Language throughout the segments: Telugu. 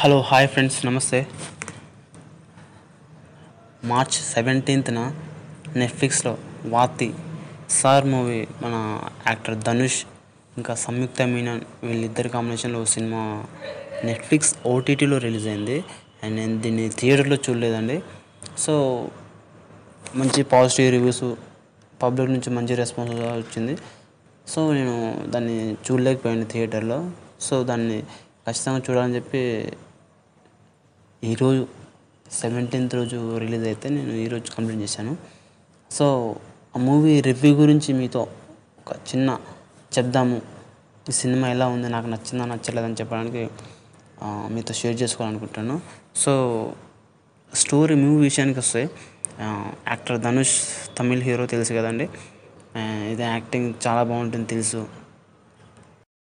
హలో హాయ్ ఫ్రెండ్స్, నమస్తే. మార్చ్ 17న నెట్ఫ్లిక్స్లో వాతి సార్ మూవీ మన యాక్టర్ ధనుష్ ఇంకా సంయుక్త మీనన్ వీళ్ళిద్దరి కాంబినేషన్లో సినిమా నెట్ఫ్లిక్స్ ఓటీటీలో రిలీజ్ అయింది. అండ్ నేను దీన్ని థియేటర్లో చూడలేదండి. సో మంచి పాజిటివ్ రివ్యూస్, పబ్లిక్ నుంచి మంచి రెస్పాన్స్ వచ్చింది. సో నేను దాన్ని చూడలేకపోయాను థియేటర్లో. సో దాన్ని ఖచ్చితంగా చూడాలని చెప్పి ఈరోజు 17th రోజు రిలీజ్ అయితే నేను ఈరోజు కంప్లీట్ చేశాను. సో ఆ మూవీ రివ్యూ గురించి మీతో ఒక చిన్న చెప్దాము, ఈ సినిమా ఎలా ఉంది, నాకు నచ్చిందా నచ్చలేదని చెప్పడానికి మీతో షేర్ చేసుకోవాలనుకుంటాను. సో స్టోరీ మూవీ విషయానికి వస్తే యాక్టర్ ధనుష్ తమిళ్ హీరో తెలుసు కదండి, ఇది యాక్టింగ్ చాలా బాగుంటుంది తెలుసు.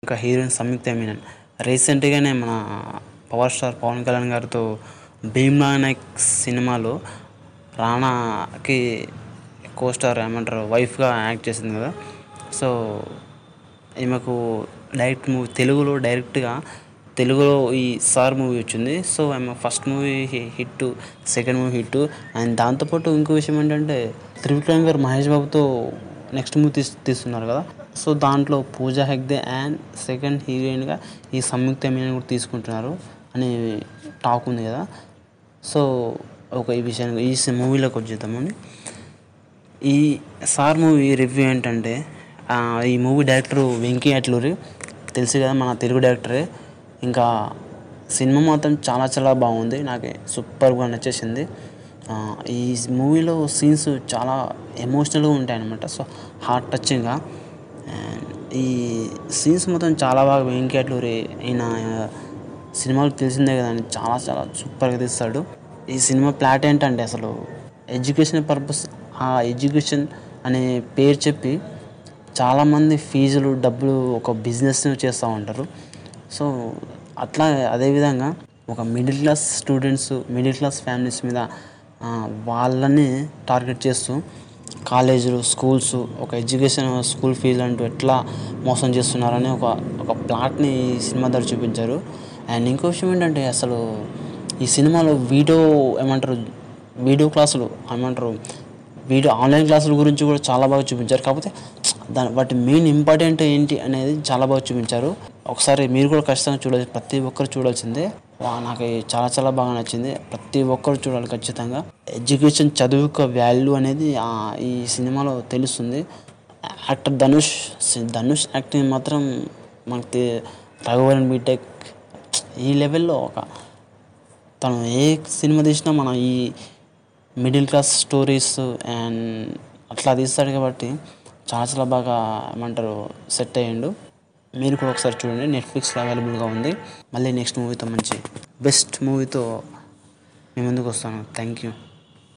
ఇంకా హీరోయిన్ సంయుక్త మీనన్ రీసెంట్గానే మన పవర్ స్టార్ పవన్ కళ్యాణ్ గారితో భీమరాయన్ సినిమాలో రాణాకి కో స్టార్ ఏమంటారు వైఫ్గా యాక్ట్ చేసింది కదా. సో ఈమెకు డైరెక్ట్ మూవీ తెలుగులో డైరెక్ట్గా తెలుగులో ఈ సార్ మూవీ వచ్చింది. సో ఆమె first movie hit, second movie hit. And దాంతోపాటు ఇంకో విషయం ఏంటంటే త్రివిక్రమ్ గారు మహేష్ బాబుతో నెక్స్ట్ మూవీ తీస్తున్నారు కదా. సో దాంట్లో పూజా హెగ్దే అండ్ సెకండ్ హీరోయిన్గా ఈ సంయుక్త మీనన్ కూడా తీసుకుంటున్నారు అని టాక్ ఉంది కదా. సో ఒక ఈ విషయానికి ఈ మూవీలోకి వచ్చేద్దామని. ఈ సార్ మూవీ రివ్యూ ఏంటంటే ఈ మూవీ డైరెక్టర్ వెంకీ అట్లూరి తెలుసు కదా, మన తెలుగు డైరెక్టరే. ఇంకా సినిమా మాత్రం చాలా చాలా బాగుంది, నాకు సూపర్గా నచ్చేసింది. ఈ మూవీలో సీన్స్ చాలా ఎమోషనల్గా ఉంటాయన్నమాట. సో హార్ట్ టచింగ్గా ఈ సీన్స్ మొత్తం చాలా బాగా వెంకీ అట్లూరి ఈయన సినిమాలు తెలిసిందే కదా అని చాలా చాలా సూపర్గా తీస్తాడు. ఈ సినిమా ప్లాట్ ఏంటంటే అసలు ఎడ్యుకేషన్ పర్పస్, ఆ ఎడ్యుకేషన్ అనే పేరు చెప్పి చాలామంది ఫీజులు డబ్బులు ఒక బిజినెస్ని చేస్తూ ఉంటారు. సో అట్లా అదేవిధంగా ఒక middle class students, middle class families మీద వాళ్ళని టార్గెట్ చేస్తూ కాలేజీలు, స్కూల్స్, ఒక ఎడ్యుకేషన్ స్కూల్ ఫీజు అంటూ ఎట్లా మోసం చేస్తున్నారని ఒక ప్లాట్ని ఈ సినిమా ద్వారా చూపించారు. అండ్ ఇంకో విషయం ఏంటంటే అసలు ఈ సినిమాలో వీడియో ఆన్లైన్ క్లాసుల గురించి కూడా చాలా బాగా చూపించారు. కాకపోతే వాటి మెయిన్ ఇంపార్టెంట్ ఏంటి అనేది చాలా బాగా చూపించారు. ఒకసారి మీరు కూడా ఖచ్చితంగా చూడాలి, ప్రతి ఒక్కరు చూడాల్సిందే. నాకు చాలా చాలా బాగా నచ్చింది, ప్రతి ఒక్కరు చూడాలి ఖచ్చితంగా. ఎడ్యుకేషన్, చదువుకు వాల్యూ అనేది ఈ సినిమాలో తెలుస్తుంది. యాక్టర్ ధనుష్ యాక్టింగ్ మాత్రం మనకి రఘువరన్ బీటెక్ ఈ లెవెల్లో తను ఏ సినిమా తీసినా మన ఈ మిడిల్ క్లాస్ స్టోరీస్ అండ్ అట్లా తీస్తాడు కాబట్టి చాలా చాలా బాగా ఏమంటారు సెట్ అయ్యిండు. మీరు కూడా ఒకసారి చూడండి, నెట్ఫ్లిక్స్లో అవైలబుల్గా ఉంది. మళ్ళీ నెక్స్ట్ మూవీతో మంచి బెస్ట్ మూవీతో మీ ముందుకు వస్తాను. Thank you.